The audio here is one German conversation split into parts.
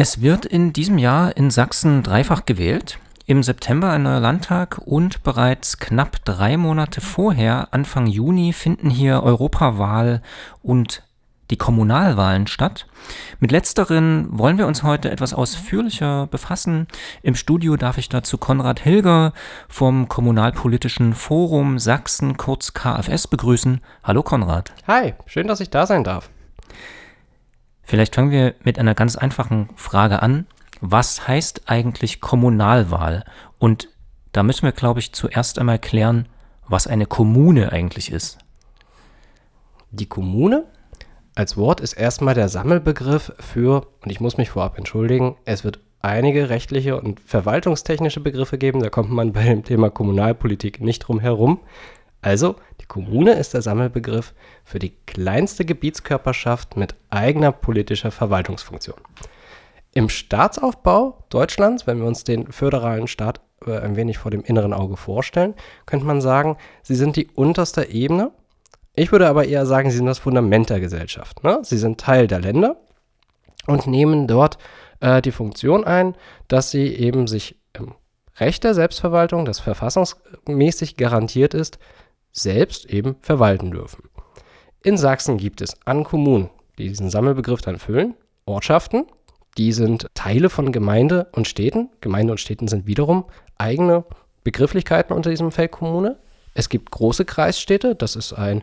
Es wird in diesem Jahr in Sachsen dreifach gewählt. Im September ein neuer Landtag und bereits knapp 3 Monate vorher, Anfang Juni, finden hier Europawahl und die Kommunalwahlen statt. Mit letzteren wollen wir uns heute etwas ausführlicher befassen. Im Studio darf ich dazu Konrad Hilger vom Kommunalpolitischen Forum Sachsen, kurz KFS, begrüßen. Hallo Konrad. Hi, schön, dass ich da sein darf. Vielleicht fangen wir mit einer ganz einfachen Frage an. Was heißt eigentlich Kommunalwahl? Und da müssen wir, glaube ich, zuerst einmal klären, was eine Kommune eigentlich ist. Die Kommune? Als Wort ist erstmal der Sammelbegriff für, und ich muss mich vorab entschuldigen, es wird einige rechtliche und verwaltungstechnische Begriffe geben, da kommt man bei dem Thema Kommunalpolitik nicht drum herum. Also, die Kommune ist der Sammelbegriff für die kleinste Gebietskörperschaft mit eigener politischer Verwaltungsfunktion. Im Staatsaufbau Deutschlands, wenn wir uns den föderalen Staat ein wenig vor dem inneren Auge vorstellen, könnte man sagen, sie sind die unterste Ebene. Ich würde aber eher sagen, sie sind das Fundament der Gesellschaft. Ne? Sie sind Teil der Länder und nehmen dort die Funktion ein, dass sie eben sich im Recht der Selbstverwaltung, das verfassungsmäßig garantiert ist, selbst eben verwalten dürfen. In Sachsen gibt es an Kommunen, die diesen Sammelbegriff dann füllen, Ortschaften, die sind Teile von Gemeinde und Städten. Gemeinde und Städten sind wiederum eigene Begrifflichkeiten unter diesem Feld Kommune. Es gibt große Kreisstädte, das ist ein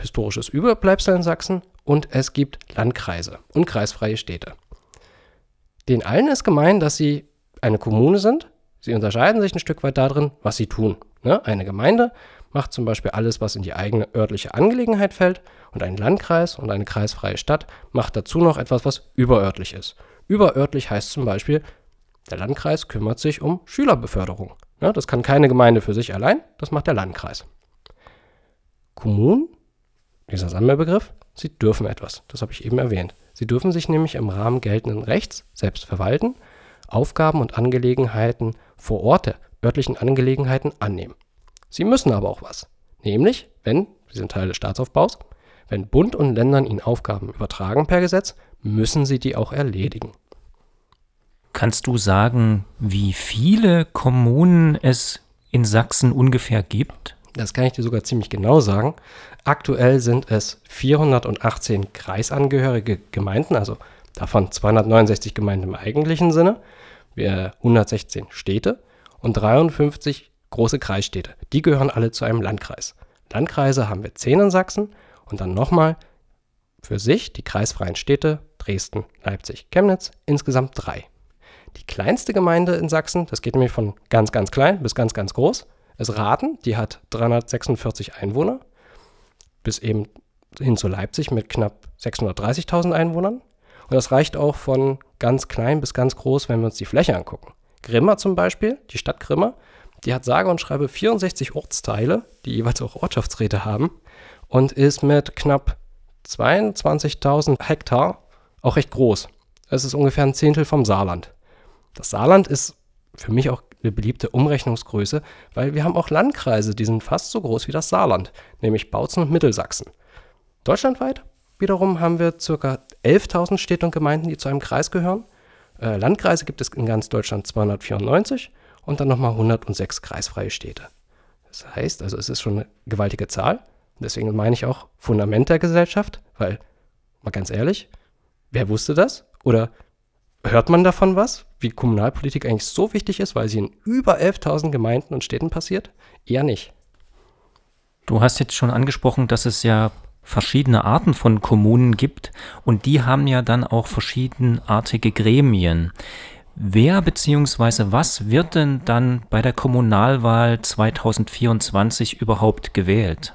historisches Überbleibsel in Sachsen, und es gibt Landkreise und kreisfreie Städte. Den allen ist gemein, dass sie eine Kommune sind. Sie unterscheiden sich ein Stück weit darin, was sie tun. Ne? Eine Gemeinde macht zum Beispiel alles, was in die eigene örtliche Angelegenheit fällt, und ein Landkreis und eine kreisfreie Stadt macht dazu noch etwas, was überörtlich ist. Überörtlich heißt zum Beispiel, der Landkreis kümmert sich um Schülerbeförderung. Ja, das kann keine Gemeinde für sich allein, das macht der Landkreis. Kommunen, dieser Sammelbegriff, sie dürfen etwas, das habe ich eben erwähnt. Sie dürfen sich nämlich im Rahmen geltenden Rechts selbst verwalten, Aufgaben und Angelegenheiten vor Ort der örtlichen Angelegenheiten annehmen. Sie müssen aber auch was, nämlich, sie sind Teil des Staatsaufbaus, wenn Bund und Ländern ihnen Aufgaben übertragen per Gesetz, müssen sie die auch erledigen. Kannst du sagen, wie viele Kommunen es in Sachsen ungefähr gibt? Das kann ich dir sogar ziemlich genau sagen. Aktuell sind es 418 kreisangehörige Gemeinden, also davon 269 Gemeinden im eigentlichen Sinne, 116 Städte und 53 große Kreisstädte. Die gehören alle zu einem Landkreis. Landkreise haben wir 10 in Sachsen und dann nochmal für sich die kreisfreien Städte Dresden, Leipzig, Chemnitz, insgesamt 3. Die kleinste Gemeinde in Sachsen, das geht nämlich von ganz, ganz klein bis ganz, ganz groß, ist Rathen, die hat 346 Einwohner, bis eben hin zu Leipzig mit knapp 630.000 Einwohnern. Und das reicht auch von ganz klein bis ganz groß, wenn wir uns die Fläche angucken. Grimma zum Beispiel, die Stadt Grimma, die hat sage und schreibe 64 Ortsteile, die jeweils auch Ortschaftsräte haben, und ist mit knapp 22.000 Hektar auch recht groß. Das ist ungefähr ein Zehntel vom Saarland. Das Saarland ist für mich auch eine beliebte Umrechnungsgröße, weil wir haben auch Landkreise, die sind fast so groß wie das Saarland, nämlich Bautzen und Mittelsachsen. Deutschlandweit wiederum haben wir ca. 11.000 Städte und Gemeinden, die zu einem Kreis gehören. Landkreise gibt es in ganz Deutschland 294 und dann nochmal 106 kreisfreie Städte. Das heißt, also es ist schon eine gewaltige Zahl. Deswegen meine ich auch Fundament der Gesellschaft, weil, mal ganz ehrlich, wer wusste das? Oder hört man davon was, wie Kommunalpolitik eigentlich so wichtig ist, weil sie in über 11.000 Gemeinden und Städten passiert? Eher nicht. Du hast jetzt schon angesprochen, dass es ja verschiedene Arten von Kommunen gibt und die haben ja dann auch verschiedenartige Gremien. Wer bzw. was wird denn dann bei der Kommunalwahl 2024 überhaupt gewählt?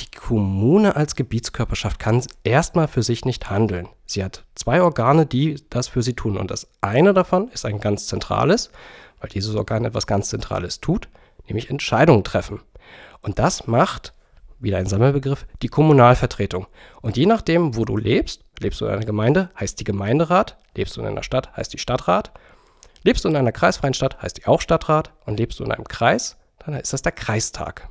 Die Kommune als Gebietskörperschaft kann erstmal für sich nicht handeln. Sie hat 2 Organe, die das für sie tun. Und das eine davon ist ein ganz zentrales, weil dieses Organ etwas ganz Zentrales tut, nämlich Entscheidungen treffen. Und das macht, wieder ein Sammelbegriff, die Kommunalvertretung. Und je nachdem, wo du lebst du in einer Gemeinde, heißt die Gemeinderat, lebst du in einer Stadt, heißt die Stadtrat, lebst du in einer kreisfreien Stadt, heißt die auch Stadtrat, und lebst du in einem Kreis, dann ist das der Kreistag.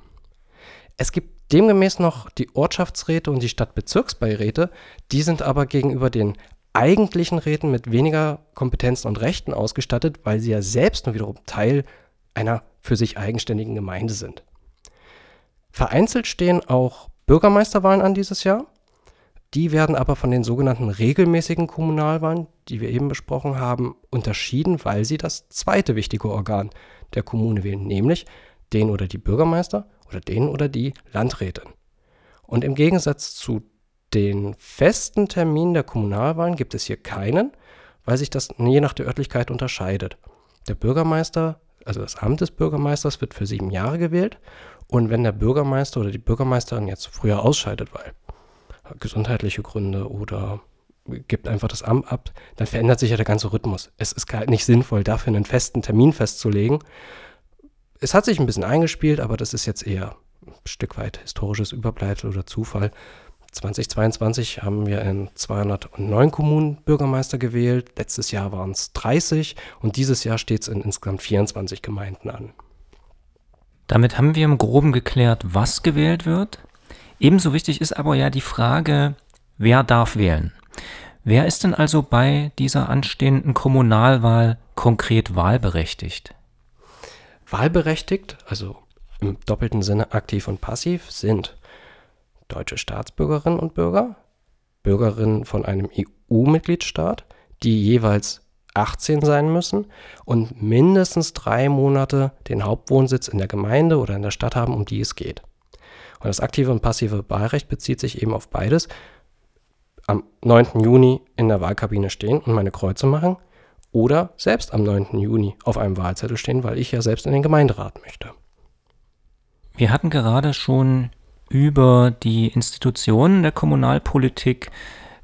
Es gibt demgemäß noch die Ortschaftsräte und die Stadtbezirksbeiräte, die sind aber gegenüber den eigentlichen Räten mit weniger Kompetenzen und Rechten ausgestattet, weil sie ja selbst nur wiederum Teil einer für sich eigenständigen Gemeinde sind. Vereinzelt stehen auch Bürgermeisterwahlen an dieses Jahr. Die werden aber von den sogenannten regelmäßigen Kommunalwahlen, die wir eben besprochen haben, unterschieden, weil sie das zweite wichtige Organ der Kommune wählen, nämlich den oder die Bürgermeister oder den oder die Landrätin. Und im Gegensatz zu den festen Termin der Kommunalwahlen gibt es hier keinen, weil sich das je nach der Örtlichkeit unterscheidet. Der Bürgermeister, also das Amt des Bürgermeisters, wird für 7 Jahre gewählt, und wenn der Bürgermeister oder die Bürgermeisterin jetzt früher ausscheidet, weil gesundheitliche Gründe oder gibt einfach das Amt ab, dann verändert sich ja der ganze Rhythmus. Es ist gar nicht sinnvoll, dafür einen festen Termin festzulegen. Es hat sich ein bisschen eingespielt, aber das ist jetzt eher ein Stück weit historisches Überbleibsel oder Zufall. 2022 haben wir in 209 Kommunen Bürgermeister gewählt, letztes Jahr waren es 30 und dieses Jahr steht es in insgesamt 24 Gemeinden an. Damit haben wir im Groben geklärt, was gewählt wird. Ebenso wichtig ist aber ja die Frage, wer darf wählen? Wer ist denn also bei dieser anstehenden Kommunalwahl konkret wahlberechtigt? Wahlberechtigt, also im doppelten Sinne aktiv und passiv, sind deutsche Staatsbürgerinnen und Bürger, Bürgerinnen von einem EU-Mitgliedstaat, die jeweils 18 sein müssen und mindestens 3 Monate den Hauptwohnsitz in der Gemeinde oder in der Stadt haben, um die es geht. Und das aktive und passive Wahlrecht bezieht sich eben auf beides. Am 9. Juni in der Wahlkabine stehen und meine Kreuze machen oder selbst am 9. Juni auf einem Wahlzettel stehen, weil ich ja selbst in den Gemeinderat möchte. Wir hatten gerade schon über die Institutionen der Kommunalpolitik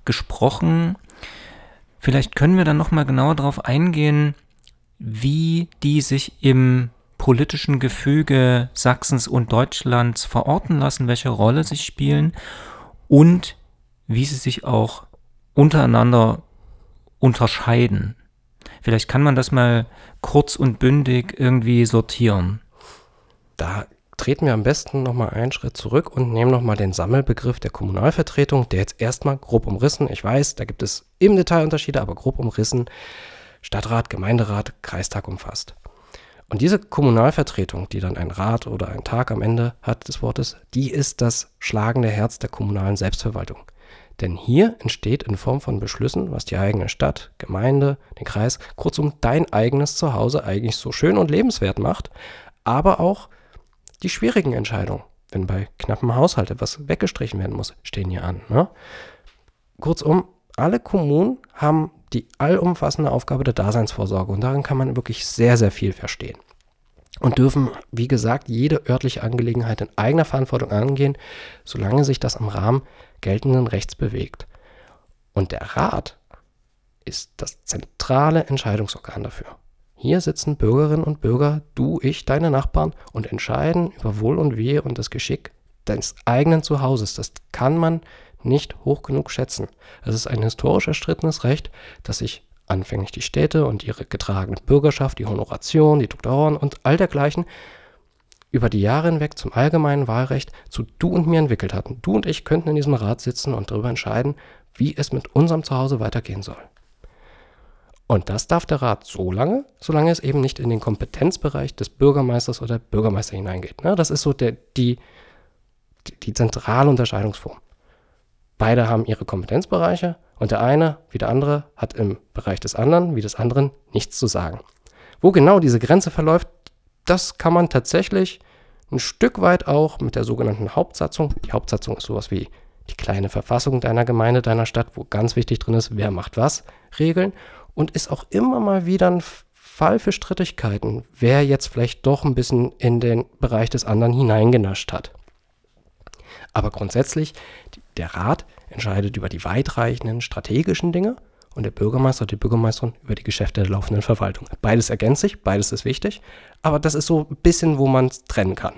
gesprochen. Vielleicht können wir dann nochmal genauer darauf eingehen, wie die sich im politischen Gefüge Sachsens und Deutschlands verorten lassen, welche Rolle sie spielen und wie sie sich auch untereinander unterscheiden. Vielleicht kann man das mal kurz und bündig irgendwie sortieren. Da treten wir am besten nochmal einen Schritt zurück und nehmen nochmal den Sammelbegriff der Kommunalvertretung, der jetzt erstmal grob umrissen, ich weiß, da gibt es im Detail Unterschiede, aber grob umrissen, Stadtrat, Gemeinderat, Kreistag umfasst. Und diese Kommunalvertretung, die dann ein Rat oder ein Tag am Ende hat des Wortes, die ist das schlagende Herz der kommunalen Selbstverwaltung. Denn hier entsteht in Form von Beschlüssen, was die eigene Stadt, Gemeinde, den Kreis, kurzum dein eigenes Zuhause eigentlich so schön und lebenswert macht, aber auch die schwierigen Entscheidungen, wenn bei knappem Haushalt etwas weggestrichen werden muss, stehen hier an. Ne? Kurzum, alle Kommunen haben die allumfassende Aufgabe der Daseinsvorsorge und darin kann man wirklich sehr, sehr viel verstehen und dürfen, wie gesagt, jede örtliche Angelegenheit in eigener Verantwortung angehen, solange sich das im Rahmen geltenden Rechts bewegt. Und der Rat ist das zentrale Entscheidungsorgan dafür. Hier sitzen Bürgerinnen und Bürger, du, ich, deine Nachbarn und entscheiden über Wohl und Wehe und das Geschick deines eigenen Zuhauses. Das kann man nicht hoch genug schätzen. Es ist ein historisch erstrittenes Recht, das sich anfänglich die Städte und ihre getragene Bürgerschaft, die Honoration, die Doktoren und all dergleichen über die Jahre hinweg zum allgemeinen Wahlrecht zu du und mir entwickelt hatten. Du und ich könnten in diesem Rat sitzen und darüber entscheiden, wie es mit unserem Zuhause weitergehen soll. Und das darf der Rat so lange, solange es eben nicht in den Kompetenzbereich des Bürgermeisters oder der Bürgermeister hineingeht. Das ist so die zentrale Unterscheidungsform. Beide haben ihre Kompetenzbereiche und der eine wie der andere hat im Bereich des anderen wie des anderen nichts zu sagen. Wo genau diese Grenze verläuft, das kann man tatsächlich ein Stück weit auch mit der sogenannten Hauptsatzung, die Hauptsatzung ist sowas wie die kleine Verfassung deiner Gemeinde, deiner Stadt, wo ganz wichtig drin ist, wer macht was, regeln und ist auch immer mal wieder ein Fall für Strittigkeiten, wer jetzt vielleicht doch ein bisschen in den Bereich des anderen hineingenascht hat. Aber grundsätzlich, der Rat entscheidet über die weitreichenden strategischen Dinge und der Bürgermeister oder die Bürgermeisterin über die Geschäfte der laufenden Verwaltung. Beides ergänzt sich, beides ist wichtig, aber das ist so ein bisschen, wo man es trennen kann.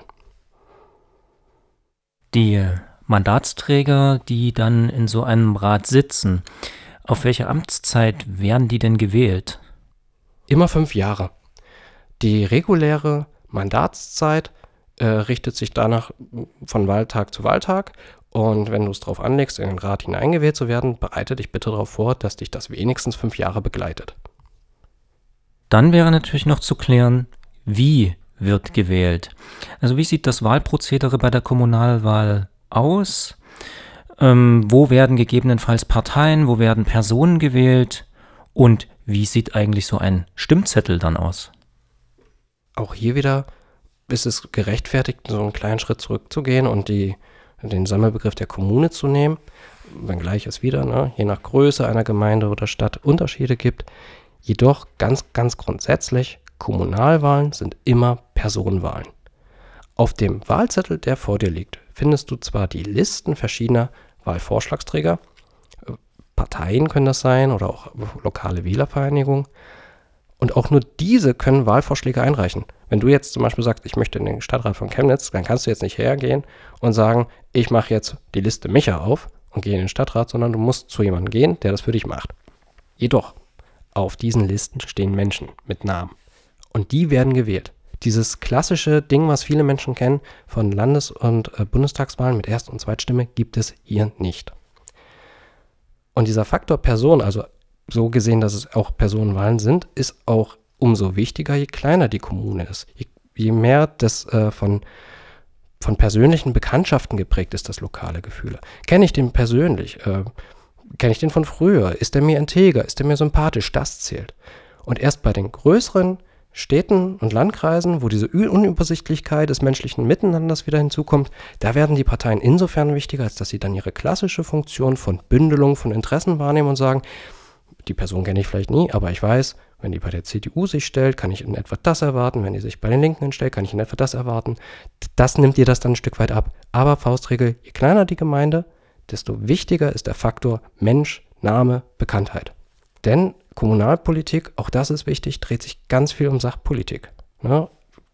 Die Mandatsträger, die dann in so einem Rat sitzen, auf welche Amtszeit werden die denn gewählt? Immer 5 Jahre. Die reguläre Mandatszeit richtet sich danach von Wahltag zu Wahltag Und wenn du es drauf anlegst, in den Rat hineingewählt zu werden, bereite dich bitte darauf vor, dass dich das wenigstens 5 Jahre begleitet. Dann wäre natürlich noch zu klären, wie wird gewählt. Also wie sieht das Wahlprozedere bei der Kommunalwahl aus? Wo werden gegebenenfalls Parteien, wo werden Personen gewählt? Und wie sieht eigentlich so ein Stimmzettel dann aus? Auch hier wieder ist es gerechtfertigt, so einen kleinen Schritt zurückzugehen und den Sammelbegriff der Kommune zu nehmen, wenngleich es wieder, je nach Größe einer Gemeinde oder Stadt Unterschiede gibt. Jedoch ganz, ganz grundsätzlich, Kommunalwahlen sind immer Personenwahlen. Auf dem Wahlzettel, der vor dir liegt, findest du zwar die Listen verschiedener Wahlvorschlagsträger, Parteien können das sein oder auch lokale Wählervereinigungen, und auch nur diese können Wahlvorschläge einreichen. Wenn du jetzt zum Beispiel sagst, ich möchte in den Stadtrat von Chemnitz, dann kannst du jetzt nicht hergehen und sagen, ich mache jetzt die Liste Micha auf und gehe in den Stadtrat, sondern du musst zu jemandem gehen, der das für dich macht. Jedoch, auf diesen Listen stehen Menschen mit Namen und die werden gewählt. Dieses klassische Ding, was viele Menschen kennen von Landes- und Bundestagswahlen mit Erst- und Zweitstimme, gibt es hier nicht. Und dieser Faktor Person, also so gesehen, dass es auch Personenwahlen sind, ist auch umso wichtiger, je kleiner die Kommune ist. Je mehr das von persönlichen Bekanntschaften geprägt ist, das lokale Gefühl. Kenne ich den persönlich? Kenne ich den von früher? Ist der mir integer? Ist der mir sympathisch? Das zählt. Und erst bei den größeren Städten und Landkreisen, wo diese Unübersichtlichkeit des menschlichen Miteinanders wieder hinzukommt, da werden die Parteien insofern wichtiger, als dass sie dann ihre klassische Funktion von Bündelung von Interessen wahrnehmen und sagen, die Person kenne ich vielleicht nie, aber ich weiß, wenn die bei der CDU sich stellt, kann ich in etwa das erwarten, wenn die sich bei den Linken stellt, kann ich in etwa das erwarten. Das nimmt dir das dann ein Stück weit ab. Aber Faustregel, je kleiner die Gemeinde, desto wichtiger ist der Faktor Mensch, Name, Bekanntheit. Denn Kommunalpolitik, auch das ist wichtig, dreht sich ganz viel um Sachpolitik.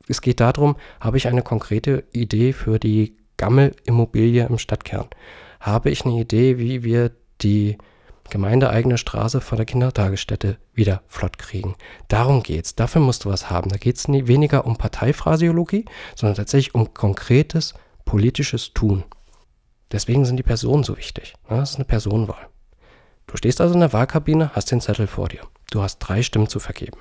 Es geht darum, habe ich eine konkrete Idee für die Gammelimmobilie im Stadtkern? Habe ich eine Idee, wie wir die gemeindeeigene Straße vor der Kindertagesstätte wieder flott kriegen? Darum geht's. Dafür musst du was haben. Da geht es weniger um Parteiphrasiologie, sondern tatsächlich um konkretes politisches Tun. Deswegen sind die Personen so wichtig. Das ist eine Personenwahl. Du stehst also in der Wahlkabine, hast den Zettel vor dir. Du hast 3 Stimmen zu vergeben.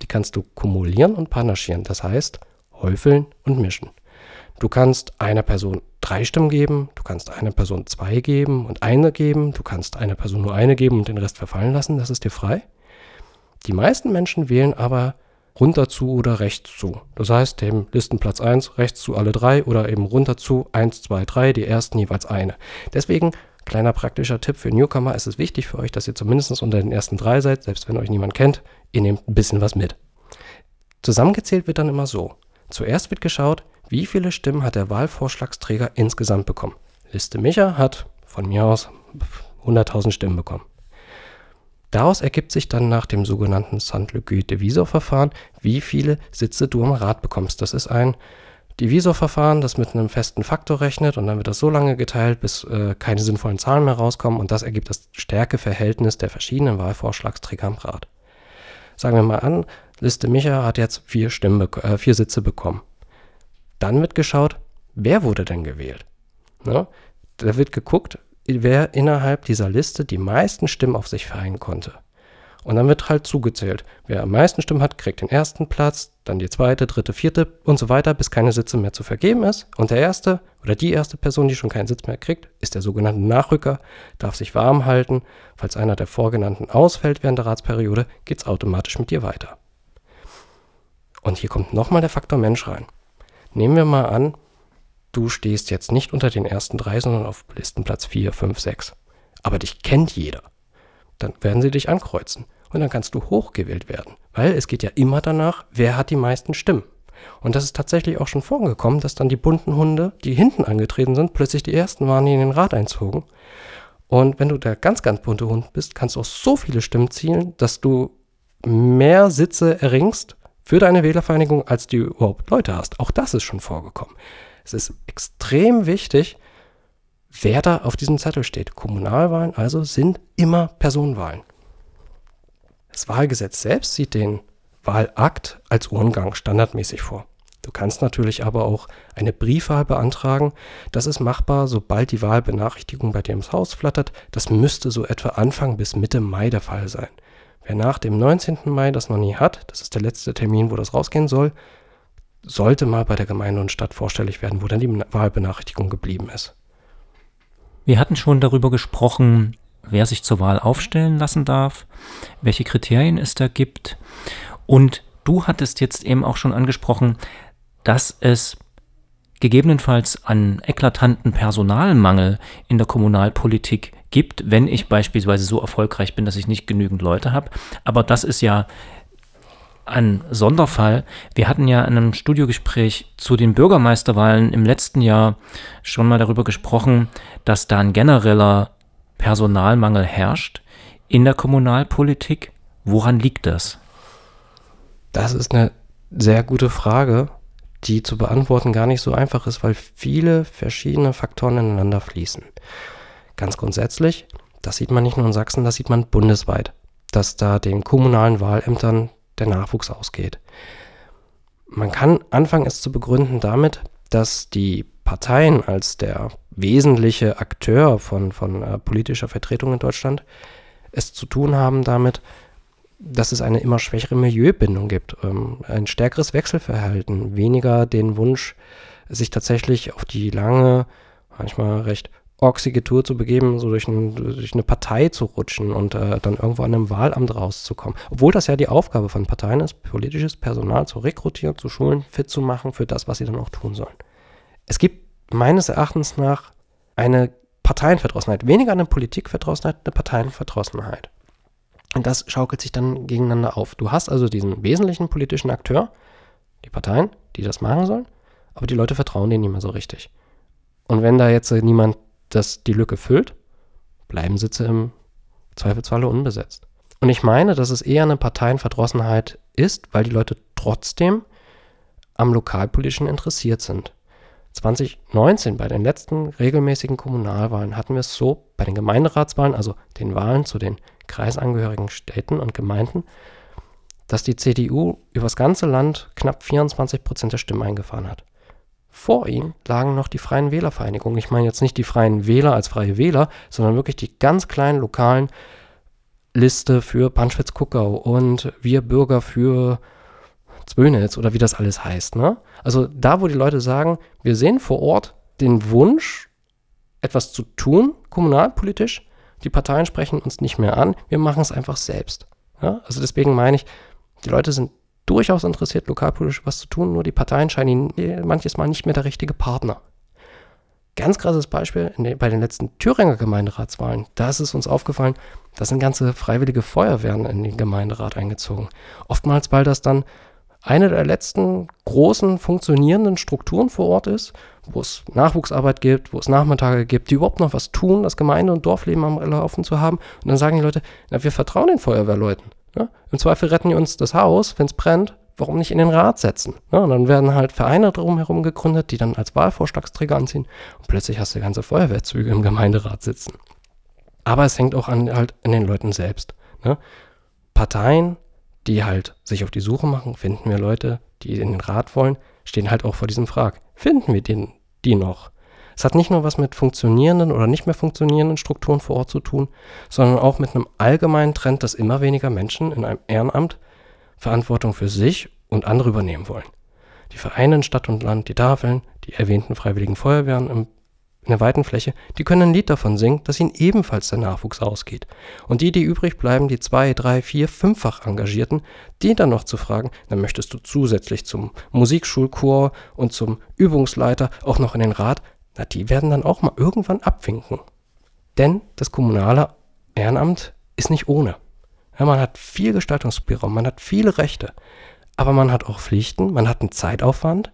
Die kannst du kumulieren und panaschieren, das heißt häufeln und mischen. Du kannst einer Person 3 Stimmen geben, du kannst einer Person 2 geben und 1 geben, du kannst einer Person nur 1 geben und den Rest verfallen lassen, das ist dir frei. Die meisten Menschen wählen aber runter zu oder rechts zu. Das heißt, dem Listenplatz 1 rechts zu alle 3 oder eben runter zu 1, 2, 3, die ersten jeweils 1. Deswegen, kleiner praktischer Tipp für Newcomer, es ist wichtig für euch, dass ihr zumindest unter den ersten 3 seid, selbst wenn euch niemand kennt, ihr nehmt ein bisschen was mit. Zusammengezählt wird dann immer so. Zuerst wird geschaut, wie viele Stimmen hat der Wahlvorschlagsträger insgesamt bekommen. Liste Micha hat von mir aus 100.000 Stimmen bekommen. Daraus ergibt sich dann nach dem sogenannten Sainte-Laguë-Divisor-Verfahren, wie viele Sitze du im Rat bekommst. Das ist ein Divisorverfahren, das mit einem festen Faktor rechnet und dann wird das so lange geteilt, bis keine sinnvollen Zahlen mehr rauskommen und das ergibt das Stärkeverhältnis der verschiedenen Wahlvorschlagsträger im Rat. Sagen wir mal an, Liste Micha hat jetzt 4 Sitze bekommen. Dann wird geschaut, wer wurde denn gewählt? Da wird geguckt, wer innerhalb dieser Liste die meisten Stimmen auf sich vereinen konnte. Und dann wird halt zugezählt. Wer am meisten Stimmen hat, kriegt den ersten Platz, dann die zweite, dritte, vierte und so weiter, bis keine Sitze mehr zu vergeben ist. Und der erste oder die erste Person, die schon keinen Sitz mehr kriegt, ist der sogenannte Nachrücker, darf sich warm halten. Falls einer der Vorgenannten ausfällt während der Ratsperiode, geht es automatisch mit dir weiter. Und hier kommt nochmal der Faktor Mensch rein. Nehmen wir mal an, du stehst jetzt nicht unter den ersten 3, sondern auf Listenplatz 4, 5, 6. Aber dich kennt jeder. Dann werden sie dich ankreuzen. Und dann kannst du hochgewählt werden. Weil es geht ja immer danach, wer hat die meisten Stimmen. Und das ist tatsächlich auch schon vorgekommen, dass dann die bunten Hunde, die hinten angetreten sind, plötzlich die ersten waren, die in den Rat einzogen. Und wenn du der ganz, ganz bunte Hund bist, kannst du auch so viele Stimmen zielen, dass du mehr Sitze erringst für deine Wählervereinigung, als du überhaupt Leute hast. Auch das ist schon vorgekommen. Es ist extrem wichtig, wer da auf diesem Zettel steht. Kommunalwahlen also sind immer Personenwahlen. Das Wahlgesetz selbst sieht den Wahlakt als Uhrengang standardmäßig vor. Du kannst natürlich aber auch eine Briefwahl beantragen. Das ist machbar, sobald die Wahlbenachrichtigung bei dir ins Haus flattert. Das müsste so etwa Anfang bis Mitte Mai der Fall sein. Wer nach dem 19. Mai das noch nie hat, das ist der letzte Termin, wo das rausgehen soll, sollte mal bei der Gemeinde und Stadt vorstellig werden, wo dann die Wahlbenachrichtigung geblieben ist. Wir hatten schon darüber gesprochen, wer sich zur Wahl aufstellen lassen darf, welche Kriterien es da gibt. Und du hattest jetzt eben auch schon angesprochen, dass es gegebenenfalls einen eklatanten Personalmangel in der Kommunalpolitik gibt, wenn ich beispielsweise so erfolgreich bin, dass ich nicht genügend Leute habe. Aber das ist ja ein Sonderfall. Wir hatten ja in einem Studiogespräch zu den Bürgermeisterwahlen im letzten Jahr schon mal darüber gesprochen, dass da ein genereller Personalmangel herrscht in der Kommunalpolitik. Woran liegt das? Das ist eine sehr gute Frage, die zu beantworten gar nicht so einfach ist, weil viele verschiedene Faktoren ineinander fließen. Ganz grundsätzlich, das sieht man nicht nur in Sachsen, das sieht man bundesweit, dass da den kommunalen Wahlämtern der Nachwuchs ausgeht. Man kann anfangen, es zu begründen damit, dass die Parteien als der wesentliche Akteur von politischer Vertretung in Deutschland es zu tun haben damit, dass es eine immer schwächere Milieubindung gibt, ein stärkeres Wechselverhalten, weniger den Wunsch, sich tatsächlich auf die lange, manchmal recht ochsige Tour zu begeben, so durch eine Partei zu rutschen und dann irgendwo an einem Wahlamt rauszukommen. Obwohl das ja die Aufgabe von Parteien ist, politisches Personal zu rekrutieren, zu schulen, fit zu machen für das, was sie dann auch tun sollen. Es gibt meines Erachtens nach eine Parteienverdrossenheit, weniger eine Politikverdrossenheit, eine Parteienverdrossenheit. Und das schaukelt sich dann gegeneinander auf. Du hast also diesen wesentlichen politischen Akteur, die Parteien, die das machen sollen, aber die Leute vertrauen denen nicht mehr so richtig. Und wenn da jetzt niemand das die Lücke füllt, bleiben Sitze im Zweifelsfalle unbesetzt. Und ich meine, dass es eher eine Parteienverdrossenheit ist, weil die Leute trotzdem am Lokalpolitischen interessiert sind. 2019 bei den letzten regelmäßigen Kommunalwahlen hatten wir es so, bei den Gemeinderatswahlen, also den Wahlen zu den kreisangehörigen Städten und Gemeinden, dass die CDU übers ganze Land knapp 24% der Stimmen eingefahren hat. Vor ihnen lagen noch die Freien Wählervereinigungen. Ich meine jetzt nicht die Freien Wähler als Freie Wähler, sondern wirklich die ganz kleinen lokalen Liste für Panschwitz-Kuckau und wir Bürger für Zwönitz oder wie das alles heißt, ne? Also da, wo die Leute sagen, wir sehen vor Ort den Wunsch, etwas zu tun, kommunalpolitisch, die Parteien sprechen uns nicht mehr an, wir machen es einfach selbst. Ja? Also deswegen meine ich, die Leute sind durchaus interessiert, lokalpolitisch was zu tun, nur die Parteien scheinen ihnen manches Mal nicht mehr der richtige Partner. Ganz krasses Beispiel, bei den letzten Thüringer Gemeinderatswahlen, da ist es uns aufgefallen, da sind ganze freiwillige Feuerwehren in den Gemeinderat eingezogen. Oftmals, weil das dann eine der letzten großen funktionierenden Strukturen vor Ort ist, wo es Nachwuchsarbeit gibt, wo es Nachmittage gibt, die überhaupt noch was tun, das Gemeinde- und Dorfleben am Laufen zu haben. Und dann sagen die Leute, na, wir vertrauen den Feuerwehrleuten. Ne? Im Zweifel retten die uns das Haus, wenn es brennt, warum nicht in den Rat setzen? Ne? Und dann werden halt Vereine drumherum gegründet, die dann als Wahlvorschlagsträger anziehen. Und plötzlich hast du ganze Feuerwehrzüge im Gemeinderat sitzen. Aber es hängt auch an den Leuten selbst. Ne? Parteien, die halt sich auf die Suche machen, finden wir Leute, die in den Rat wollen, stehen halt auch vor diesem Frag. Finden wir die noch? Es hat nicht nur was mit funktionierenden oder nicht mehr funktionierenden Strukturen vor Ort zu tun, sondern auch mit einem allgemeinen Trend, dass immer weniger Menschen in einem Ehrenamt Verantwortung für sich und andere übernehmen wollen. Die Vereine in Stadt und Land, die Tafeln, die erwähnten freiwilligen Feuerwehren in der weiten Fläche, die können ein Lied davon singen, dass ihnen ebenfalls der Nachwuchs ausgeht. Und die übrig bleiben, die 2-, 3-, 4-, 5-fach Engagierten, die dann noch zu fragen, dann möchtest du zusätzlich zum Musikschulchor und zum Übungsleiter auch noch in den Rat, na, die werden dann auch mal irgendwann abwinken. Denn das kommunale Ehrenamt ist nicht ohne. Ja, man hat viel Gestaltungsspielraum, man hat viele Rechte, aber man hat auch Pflichten, man hat einen Zeitaufwand,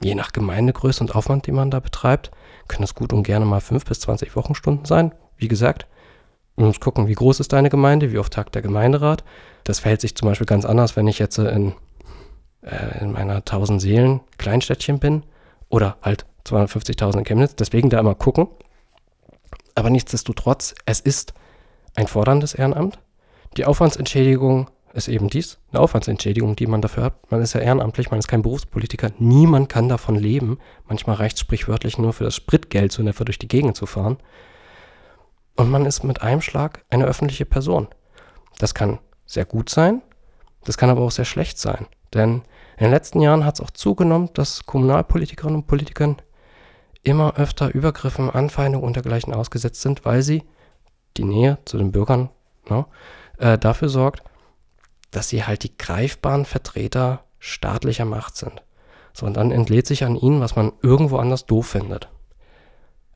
je nach Gemeindegröße und Aufwand, den man da betreibt, können das gut und gerne mal 5 bis 20 Wochenstunden sein. Wie gesagt, man muss gucken, wie groß ist deine Gemeinde, wie oft tagt der Gemeinderat. Das verhält sich zum Beispiel ganz anders, wenn ich jetzt in meiner 1000 Seelen Kleinstädtchen bin oder halt 250.000 in Chemnitz. Deswegen da immer gucken. Aber nichtsdestotrotz, es ist ein forderndes Ehrenamt. Die Aufwandsentschädigung ist eben dies, eine Aufwandsentschädigung, die man dafür hat. Man ist ja ehrenamtlich, man ist kein Berufspolitiker, niemand kann davon leben. Manchmal reicht es sprichwörtlich nur für das Spritgeld, so in etwa durch die Gegend zu fahren. Und man ist mit einem Schlag eine öffentliche Person. Das kann sehr gut sein, das kann aber auch sehr schlecht sein. Denn in den letzten Jahren hat es auch zugenommen, dass Kommunalpolitikerinnen und Politikern immer öfter Übergriffen, Anfeindungen und dergleichen ausgesetzt sind, weil sie die Nähe zu den Bürgern dafür sorgt, dass sie halt die greifbaren Vertreter staatlicher Macht sind. So, und dann entlädt sich an ihnen, was man irgendwo anders doof findet.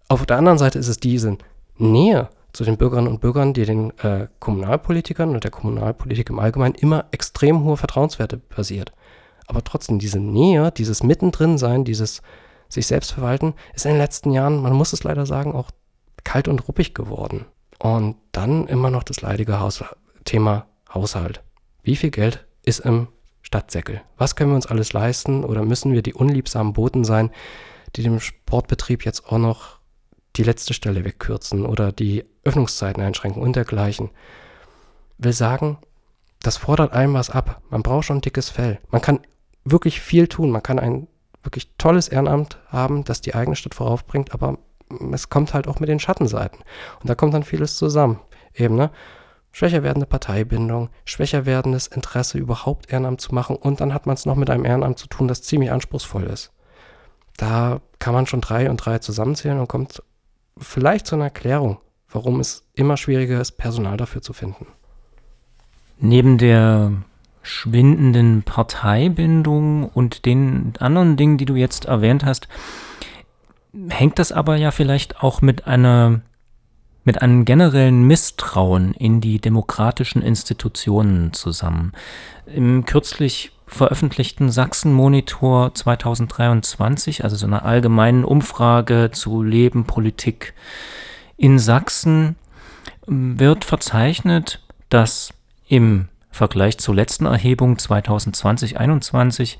Auf der anderen Seite ist es diese Nähe zu den Bürgerinnen und Bürgern, die den Kommunalpolitikern und der Kommunalpolitik im Allgemeinen immer extrem hohe Vertrauenswerte basiert. Aber trotzdem, diese Nähe, dieses Mittendrin-Sein, dieses sich selbst verwalten, ist in den letzten Jahren, man muss es leider sagen, auch kalt und ruppig geworden. Und dann immer noch das leidige Thema Haushalt. Wie viel Geld ist im Stadtsäckel? Was können wir uns alles leisten? Oder müssen wir die unliebsamen Boten sein, die dem Sportbetrieb jetzt auch noch die letzte Stelle wegkürzen oder die Öffnungszeiten einschränken und dergleichen? Will sagen, das fordert einem was ab. Man braucht schon ein dickes Fell. Man kann wirklich viel tun. Man kann ein wirklich tolles Ehrenamt haben, das die eigene Stadt voraufbringt, aber es kommt halt auch mit den Schattenseiten. Und da kommt dann vieles zusammen. Eben, ne? Schwächer werdende Parteibindung, schwächer werdendes Interesse, überhaupt Ehrenamt zu machen, und dann hat man es noch mit einem Ehrenamt zu tun, das ziemlich anspruchsvoll ist. Da kann man schon 3 und 3 zusammenzählen und kommt vielleicht zu einer Erklärung, warum es immer schwieriger ist, Personal dafür zu finden. Neben der schwindenden Parteibindung und den anderen Dingen, die du jetzt erwähnt hast, hängt das aber ja vielleicht auch mit einem generellen Misstrauen in die demokratischen Institutionen zusammen. Im kürzlich veröffentlichten Sachsen-Monitor 2023, also so einer allgemeinen Umfrage zu Leben, Politik in Sachsen, wird verzeichnet, dass im Vergleich zur letzten Erhebung 2020-21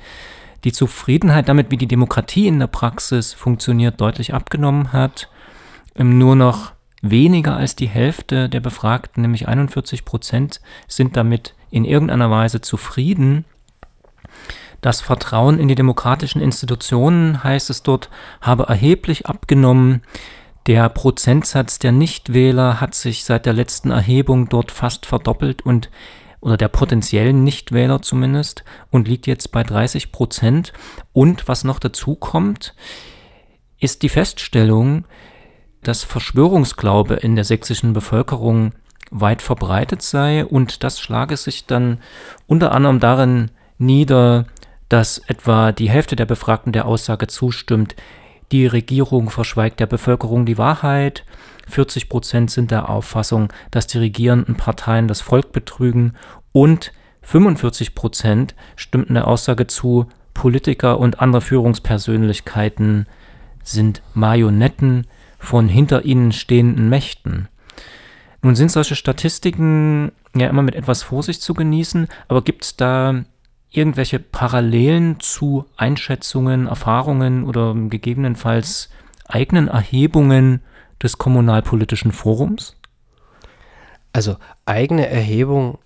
die Zufriedenheit damit, wie die Demokratie in der Praxis funktioniert, deutlich abgenommen hat. Nur noch weniger als die Hälfte der Befragten, nämlich 41%, sind damit in irgendeiner Weise zufrieden. Das Vertrauen in die demokratischen Institutionen, heißt es dort, habe erheblich abgenommen. Der Prozentsatz der Nichtwähler hat sich seit der letzten Erhebung dort fast verdoppelt oder der potenziellen Nichtwähler zumindest, und liegt jetzt bei 30%. Und was noch dazu kommt, ist die Feststellung, dass Verschwörungsglaube in der sächsischen Bevölkerung weit verbreitet sei, und das schlage sich dann unter anderem darin nieder, dass etwa die Hälfte der Befragten der Aussage zustimmt, die Regierung verschweigt der Bevölkerung die Wahrheit, 40% sind der Auffassung, dass die regierenden Parteien das Volk betrügen, und 45% stimmten der Aussage zu, Politiker und andere Führungspersönlichkeiten sind Marionetten von hinter ihnen stehenden Mächten. Nun sind solche Statistiken ja immer mit etwas Vorsicht zu genießen, aber gibt es da irgendwelche Parallelen zu Einschätzungen, Erfahrungen oder gegebenenfalls eigenen Erhebungen des kommunalpolitischen Forums? Also eigene Erhebung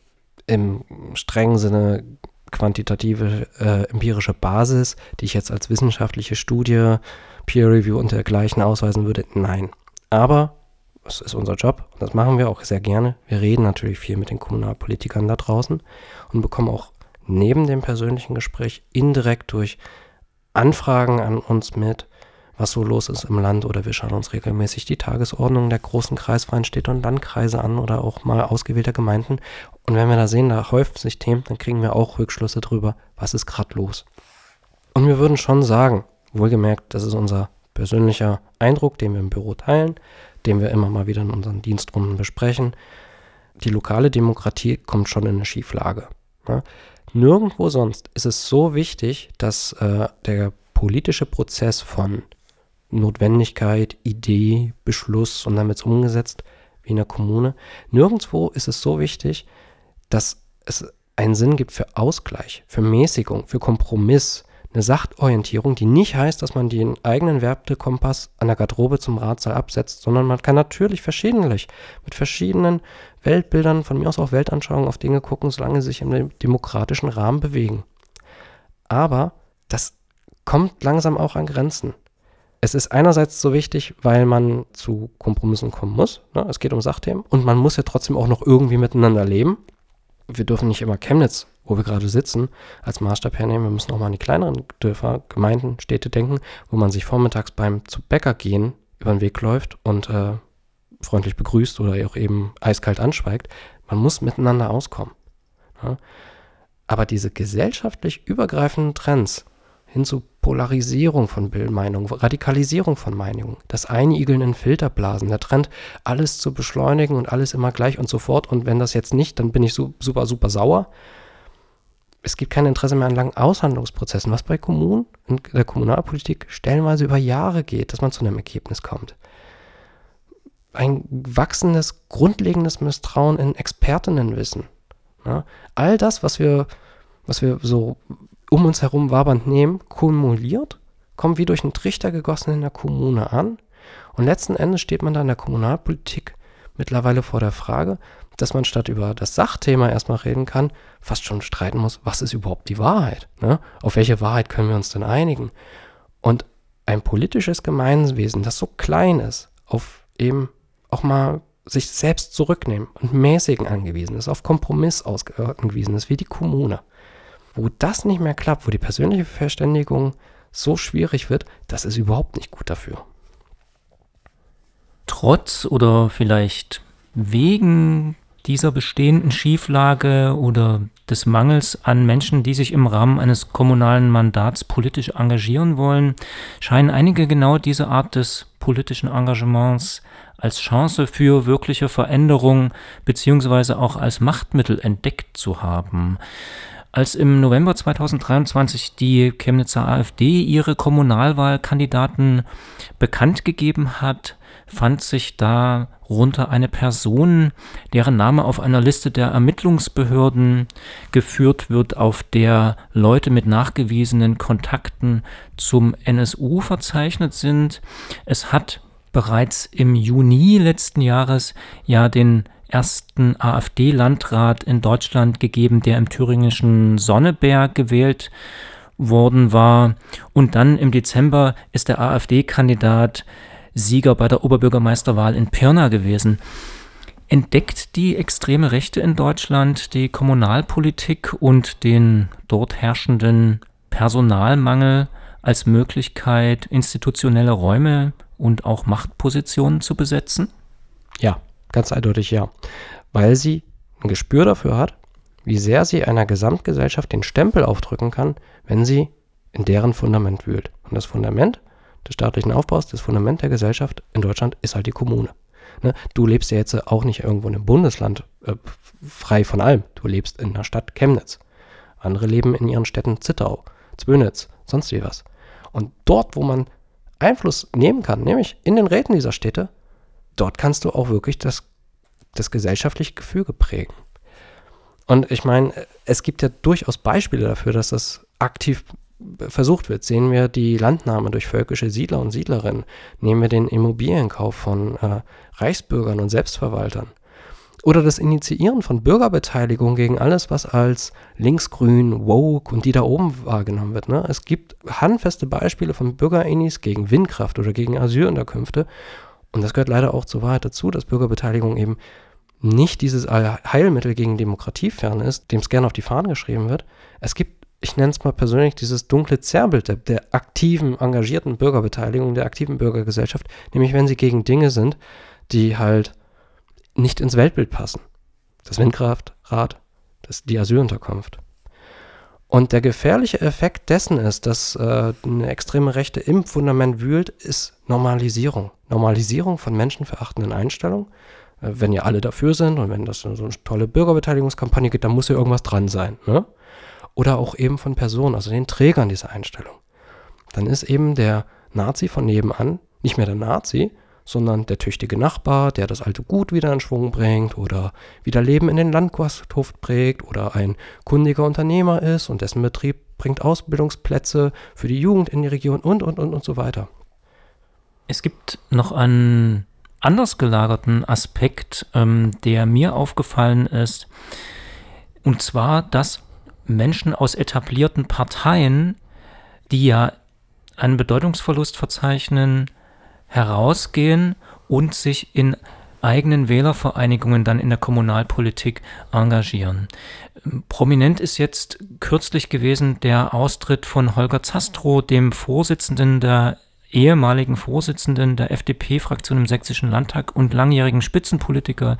im strengen Sinne quantitative empirische Basis, die ich jetzt als wissenschaftliche Studie, Peer Review und dergleichen ausweisen würde, nein. Aber es ist unser Job und das machen wir auch sehr gerne. Wir reden natürlich viel mit den Kommunalpolitikern da draußen und bekommen auch neben dem persönlichen Gespräch indirekt durch Anfragen an uns mit, was so los ist im Land, oder wir schauen uns regelmäßig die Tagesordnung der großen kreisfreien Städte und Landkreise an oder auch mal ausgewählter Gemeinden. Und wenn wir da sehen, da häufen sich Themen, dann kriegen wir auch Rückschlüsse drüber, was ist gerade los. Und wir würden schon sagen, wohlgemerkt, das ist unser persönlicher Eindruck, den wir im Büro teilen, den wir immer mal wieder in unseren Dienstrunden besprechen. Die lokale Demokratie kommt schon in eine Schieflage. Ja? Nirgendwo sonst ist es so wichtig, dass der politische Prozess von Notwendigkeit, Idee, Beschluss und dann wird es umgesetzt, wie in der Kommune. Nirgendwo ist es so wichtig, dass es einen Sinn gibt für Ausgleich, für Mäßigung, für Kompromiss, eine Sachorientierung, die nicht heißt, dass man den eigenen Wertekompass an der Garderobe zum Ratssaal absetzt, sondern man kann natürlich verschiedentlich mit verschiedenen Weltbildern, von mir aus auch Weltanschauungen, auf Dinge gucken, solange sie sich im demokratischen Rahmen bewegen. Aber das kommt langsam auch an Grenzen. Es ist einerseits so wichtig, weil man zu Kompromissen kommen muss, ne? Es geht um Sachthemen und man muss ja trotzdem auch noch irgendwie miteinander leben. Wir dürfen nicht immer Chemnitz, wo wir gerade sitzen, als Maßstab hernehmen. Wir müssen auch mal an die kleineren Dörfer, Gemeinden, Städte denken, wo man sich vormittags beim zu Bäcker gehen über den Weg läuft und freundlich begrüßt oder auch eben eiskalt anschweigt. Man muss miteinander auskommen. Ja? Aber diese gesellschaftlich übergreifenden Trends hin zu Polarisierung von Meinungen, Radikalisierung von Meinungen, das Einigeln in Filterblasen, der Trend, alles zu beschleunigen und alles immer gleich und so fort. Und wenn das jetzt nicht, dann bin ich super, super sauer. Es gibt kein Interesse mehr an langen Aushandlungsprozessen, was bei Kommunen in der Kommunalpolitik stellenweise über Jahre geht, dass man zu einem Ergebnis kommt. Ein wachsendes, grundlegendes Misstrauen in Expertinnenwissen. Ja, all das, was wir so um uns herum wabernd nehmen, kumuliert, kommen wie durch einen Trichter gegossen in der Kommune an. Und letzten Endes steht man da in der Kommunalpolitik mittlerweile vor der Frage, dass man statt über das Sachthema erstmal reden kann, fast schon streiten muss, was ist überhaupt die Wahrheit? Ne? Auf welche Wahrheit können wir uns denn einigen? Und ein politisches Gemeinwesen, das so klein ist, auf eben auch mal sich selbst zurücknehmen und mäßigen angewiesen ist, auf Kompromiss angewiesen ist, wie die Kommune. Wo das nicht mehr klappt, wo die persönliche Verständigung so schwierig wird, das ist überhaupt nicht gut dafür. Trotz oder vielleicht wegen dieser bestehenden Schieflage oder des Mangels an Menschen, die sich im Rahmen eines kommunalen Mandats politisch engagieren wollen, scheinen einige genau diese Art des politischen Engagements als Chance für wirkliche Veränderung bzw. auch als Machtmittel entdeckt zu haben. Als im November 2023 die Chemnitzer AfD ihre Kommunalwahlkandidaten bekannt gegeben hat, fand sich darunter eine Person, deren Name auf einer Liste der Ermittlungsbehörden geführt wird, auf der Leute mit nachgewiesenen Kontakten zum NSU verzeichnet sind. Es hat bereits im Juni letzten Jahres ja den ersten AfD-Landrat in Deutschland gegeben, der im thüringischen Sonneberg gewählt worden war. Und dann im Dezember ist der AfD-Kandidat Sieger bei der Oberbürgermeisterwahl in Pirna gewesen. Entdeckt die extreme Rechte in Deutschland die Kommunalpolitik und den dort herrschenden Personalmangel als Möglichkeit, institutionelle Räume und auch Machtpositionen zu besetzen? Ja. Ganz eindeutig ja, weil sie ein Gespür dafür hat, wie sehr sie einer Gesamtgesellschaft den Stempel aufdrücken kann, wenn sie in deren Fundament wühlt. Und das Fundament des staatlichen Aufbaus, das Fundament der Gesellschaft in Deutschland ist halt die Kommune. Ne? Du lebst ja jetzt auch nicht irgendwo in einem Bundesland frei von allem. Du lebst in der Stadt Chemnitz. Andere leben in ihren Städten Zittau, Zwönitz, sonst wie was. Und dort, wo man Einfluss nehmen kann, nämlich in den Räten dieser Städte, dort kannst du auch wirklich das gesellschaftliche Gefüge prägen. Und ich meine, es gibt ja durchaus Beispiele dafür, dass das aktiv versucht wird. Sehen wir die Landnahme durch völkische Siedler und Siedlerinnen, nehmen wir den Immobilienkauf von Reichsbürgern und Selbstverwaltern oder das Initiieren von Bürgerbeteiligung gegen alles, was als linksgrün, woke und die da oben wahrgenommen wird. Ne? Es gibt handfeste Beispiele von Bürgerinis gegen Windkraft oder gegen Asylunterkünfte. Und das gehört leider auch zur Wahrheit dazu, dass Bürgerbeteiligung eben nicht dieses Heilmittel gegen Demokratieferne ist, dem es gerne auf die Fahnen geschrieben wird. Es gibt, ich nenne es mal persönlich, dieses dunkle Zerrbild der aktiven, engagierten Bürgerbeteiligung, der aktiven Bürgergesellschaft, nämlich wenn sie gegen Dinge sind, die halt nicht ins Weltbild passen. Das Windkraftrad, die Asylunterkunft. Und der gefährliche Effekt dessen ist, dass eine extreme Rechte im Fundament wühlt, ist Normalisierung. Normalisierung von menschenverachtenden Einstellungen. Wenn ja alle dafür sind und wenn das so eine tolle Bürgerbeteiligungskampagne gibt, dann muss ja irgendwas dran sein. Ne? Oder auch eben von Personen, also den Trägern dieser Einstellung. Dann ist eben der Nazi von nebenan nicht mehr der Nazi, sondern der tüchtige Nachbar, der das alte Gut wieder in Schwung bringt oder wieder Leben in den Landgasthof prägt oder ein kundiger Unternehmer ist und dessen Betrieb bringt Ausbildungsplätze für die Jugend in die Region und so weiter. Es gibt noch einen anders gelagerten Aspekt, der mir aufgefallen ist, und zwar, dass Menschen aus etablierten Parteien, die ja einen Bedeutungsverlust verzeichnen, herausgehen und sich in eigenen Wählervereinigungen dann in der Kommunalpolitik engagieren. Prominent ist jetzt kürzlich gewesen der Austritt von Holger Zastrow, dem Vorsitzenden der ehemaligen Vorsitzenden der FDP-Fraktion im Sächsischen Landtag und langjährigen Spitzenpolitiker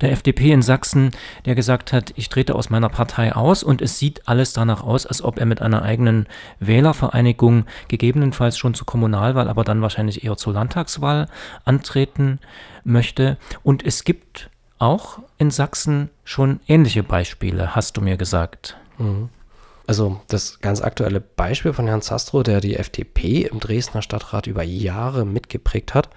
der FDP in Sachsen, der gesagt hat, ich trete aus meiner Partei aus, und es sieht alles danach aus, als ob er mit einer eigenen Wählervereinigung gegebenenfalls schon zur Kommunalwahl, aber dann wahrscheinlich eher zur Landtagswahl antreten möchte. Und es gibt auch in Sachsen schon ähnliche Beispiele, hast du mir gesagt. Mhm. Also das ganz aktuelle Beispiel von Herrn Zastrow, der die FDP im Dresdner Stadtrat über Jahre mitgeprägt hat,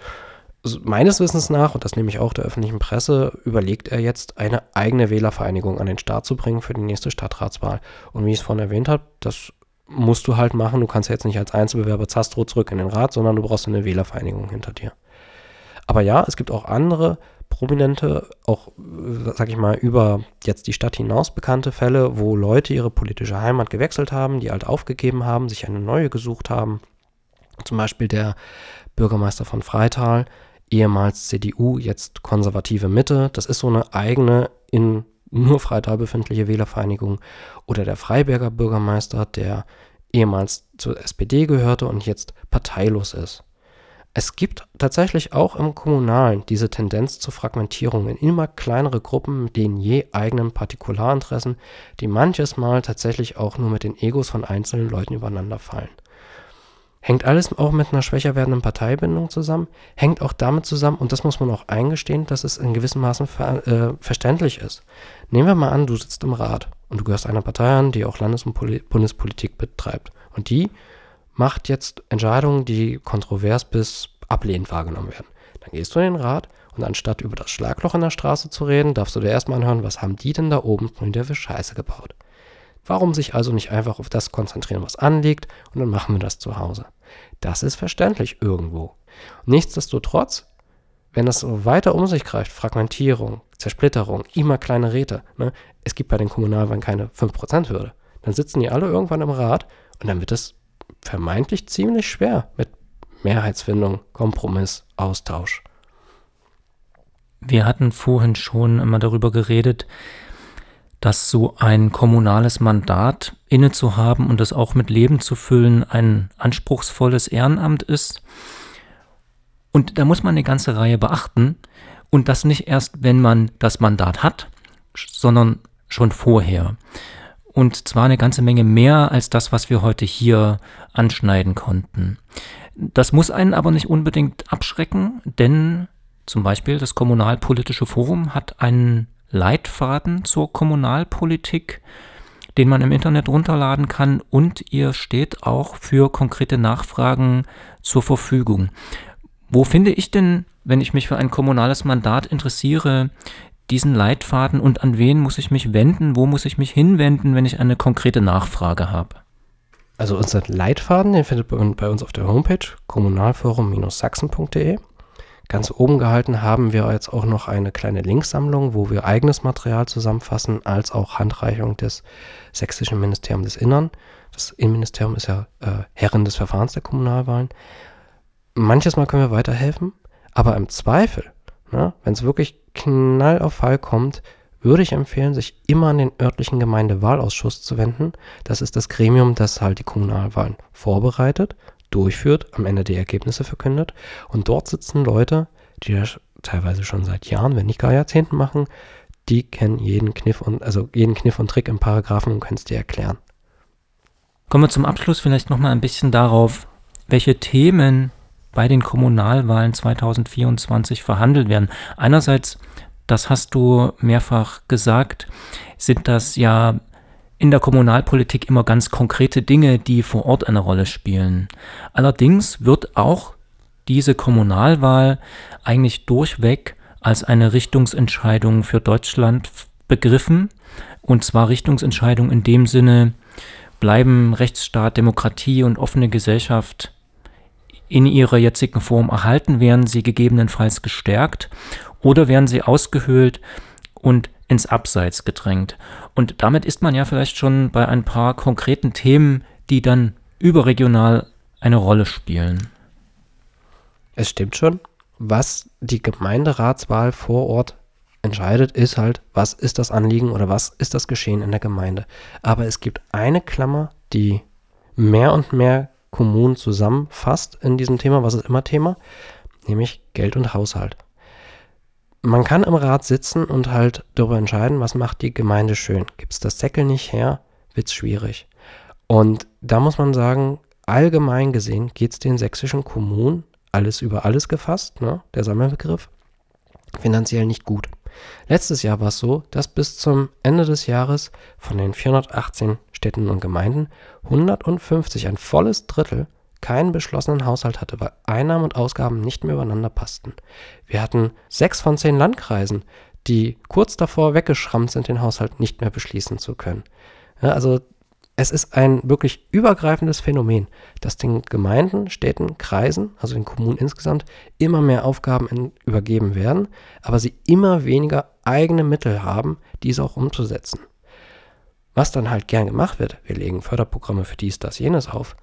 meines Wissens nach, und das nehme ich auch der öffentlichen Presse, überlegt er jetzt, eine eigene Wählervereinigung an den Start zu bringen für die nächste Stadtratswahl. Und wie ich es vorhin erwähnt habe, das musst du halt machen. Du kannst jetzt nicht als Einzelbewerber Zastrow zurück in den Rat, sondern du brauchst eine Wählervereinigung hinter dir. Aber ja, es gibt auch andere prominente, auch, sag ich mal, über jetzt die Stadt hinaus bekannte Fälle, wo Leute ihre politische Heimat gewechselt haben, die halt aufgegeben haben, sich eine neue gesucht haben. Zum Beispiel der Bürgermeister von Freital, ehemals CDU, jetzt konservative Mitte. Das ist so eine eigene, in nur Freital befindliche Wählervereinigung. Oder der Freiberger Bürgermeister, der ehemals zur SPD gehörte und jetzt parteilos ist. Es gibt tatsächlich auch im Kommunalen diese Tendenz zur Fragmentierung in immer kleinere Gruppen mit den je eigenen Partikularinteressen, die manches Mal tatsächlich auch nur mit den Egos von einzelnen Leuten übereinander fallen. Hängt alles auch mit einer schwächer werdenden Parteibindung zusammen, hängt auch damit zusammen, und das muss man auch eingestehen, dass es in gewissem Maßen verständlich ist. Nehmen wir mal an, du sitzt im Rat und du gehörst einer Partei an, die auch Landes- und Bundespolitik betreibt, und die macht jetzt Entscheidungen, die kontrovers bis ablehnend wahrgenommen werden. Dann gehst du in den Rat und anstatt über das Schlagloch in der Straße zu reden, darfst du dir erstmal anhören, was haben die denn da oben von der Scheiße gebaut. Warum sich also nicht einfach auf das konzentrieren, was anliegt, und dann machen wir das zu Hause. Das ist verständlich irgendwo. Nichtsdestotrotz, wenn das so weiter um sich greift, Fragmentierung, Zersplitterung, immer kleine Räte, ne? Es gibt bei den Kommunalwahlen keine 5%-Hürde, dann sitzen die alle irgendwann im Rat und dann wird es vermeintlich ziemlich schwer mit Mehrheitsfindung, Kompromiss, Austausch. Wir hatten vorhin schon immer darüber geredet, dass so ein kommunales Mandat inne zu haben und das auch mit Leben zu füllen ein anspruchsvolles Ehrenamt ist. Und da muss man eine ganze Reihe beachten, und das nicht erst, wenn man das Mandat hat, sondern schon vorher. Und zwar eine ganze Menge mehr als das, was wir heute hier anschneiden konnten. Das muss einen aber nicht unbedingt abschrecken, denn zum Beispiel das Kommunalpolitische Forum hat einen Leitfaden zur Kommunalpolitik, den man im Internet runterladen kann, und ihr steht auch für konkrete Nachfragen zur Verfügung. Wo finde ich denn, wenn ich mich für ein kommunales Mandat interessiere, diesen Leitfaden, und an wen muss ich mich wenden, wo muss ich mich hinwenden, wenn ich eine konkrete Nachfrage habe? Also unseren Leitfaden, den findet man bei uns auf der Homepage kommunalforum-sachsen.de. Ganz oben gehalten haben wir jetzt auch noch eine kleine Linksammlung, wo wir eigenes Material zusammenfassen, als auch Handreichung des Sächsischen Ministeriums des Innern. Das Innenministerium ist ja Herrin des Verfahrens der Kommunalwahlen. Manches Mal können wir weiterhelfen, aber im Zweifel, ne, wenn es wirklich Knall auf Fall kommt, würde ich empfehlen, sich immer an den örtlichen Gemeindewahlausschuss zu wenden. Das ist das Gremium, das halt die Kommunalwahlen vorbereitet, durchführt, am Ende die Ergebnisse verkündet. Und dort sitzen Leute, die das teilweise schon seit Jahren, wenn nicht gar Jahrzehnten machen, die kennen jeden Kniff und Trick im Paragraphen und können es dir erklären. Kommen wir zum Abschluss vielleicht nochmal ein bisschen darauf, welche Themen bei den Kommunalwahlen 2024 verhandelt werden. Einerseits, das hast du mehrfach gesagt, sind das ja in der Kommunalpolitik immer ganz konkrete Dinge, die vor Ort eine Rolle spielen. Allerdings wird auch diese Kommunalwahl eigentlich durchweg als eine Richtungsentscheidung für Deutschland begriffen. Und zwar Richtungsentscheidung in dem Sinne, bleiben Rechtsstaat, Demokratie und offene Gesellschaft in ihrer jetzigen Form erhalten, werden sie gegebenenfalls gestärkt oder werden sie ausgehöhlt und ins Abseits gedrängt. Und damit ist man ja vielleicht schon bei ein paar konkreten Themen, die dann überregional eine Rolle spielen. Es stimmt schon, was die Gemeinderatswahl vor Ort entscheidet, ist halt, was ist das Anliegen oder was ist das Geschehen in der Gemeinde. Aber es gibt eine Klammer, die mehr und mehr Kommunen zusammenfasst in diesem Thema, was ist immer Thema, nämlich Geld und Haushalt. Man kann im Rat sitzen und halt darüber entscheiden, was macht die Gemeinde schön. Gibt es das Säckel nicht her, wird es schwierig. Und da muss man sagen, allgemein gesehen geht es den sächsischen Kommunen, alles über alles gefasst, ne, der Sammelbegriff, finanziell nicht gut. Letztes Jahr war es so, dass bis zum Ende des Jahres von den 418 Städten und Gemeinden 150, ein volles Drittel, keinen beschlossenen Haushalt hatte, weil Einnahmen und Ausgaben nicht mehr übereinander passten. Wir hatten 6 von 10 Landkreisen, die kurz davor weggeschrammt sind, den Haushalt nicht mehr beschließen zu können. Ja, also es ist ein wirklich übergreifendes Phänomen, dass den Gemeinden, Städten, Kreisen, also den Kommunen insgesamt, immer mehr Aufgaben übergeben werden, aber sie immer weniger eigene Mittel haben, diese auch umzusetzen. Was dann halt gern gemacht wird, wir legen Förderprogramme für dies, das, jenes auf,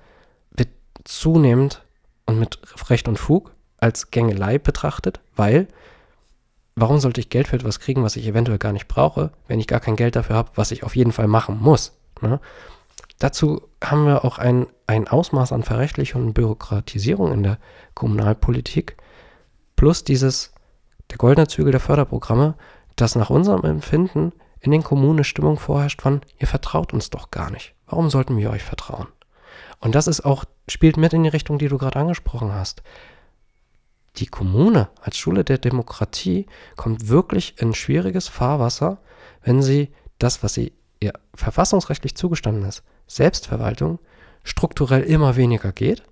wird zunehmend und mit Recht und Fug als Gängelei betrachtet, weil warum sollte ich Geld für etwas kriegen, was ich eventuell gar nicht brauche, wenn ich gar kein Geld dafür habe, was ich auf jeden Fall machen muss, ne? Dazu haben wir auch ein Ausmaß an Verrechtlichung und Bürokratisierung in der Kommunalpolitik plus der goldene Zügel der Förderprogramme, dass nach unserem Empfinden in den Kommunen eine Stimmung vorherrscht von, ihr vertraut uns doch gar nicht. Warum sollten wir euch vertrauen? Und das ist auch, spielt mit in die Richtung, die du gerade angesprochen hast. Die Kommune als Schule der Demokratie kommt wirklich in schwieriges Fahrwasser, wenn sie das, was sie ihr verfassungsrechtlich zugestanden ist, Selbstverwaltung, strukturell immer weniger geht,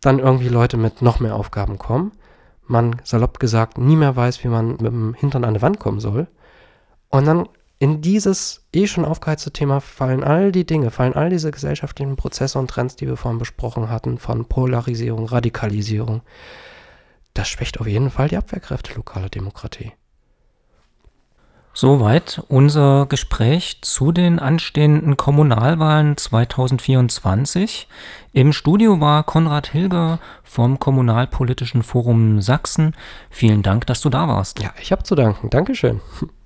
dann irgendwie Leute mit noch mehr Aufgaben kommen, man salopp gesagt nie mehr weiß, wie man mit dem Hintern an die Wand kommen soll und dann in dieses schon aufgeheizte Thema fallen all diese gesellschaftlichen Prozesse und Trends, die wir vorhin besprochen hatten, von Polarisierung, Radikalisierung. Das schwächt auf jeden Fall die Abwehrkräfte lokaler Demokratie. Soweit unser Gespräch zu den anstehenden Kommunalwahlen 2024. Im Studio war Konrad Hilger vom Kommunalpolitischen Forum Sachsen. Vielen Dank, dass du da warst. Ja, ich habe zu danken. Dankeschön.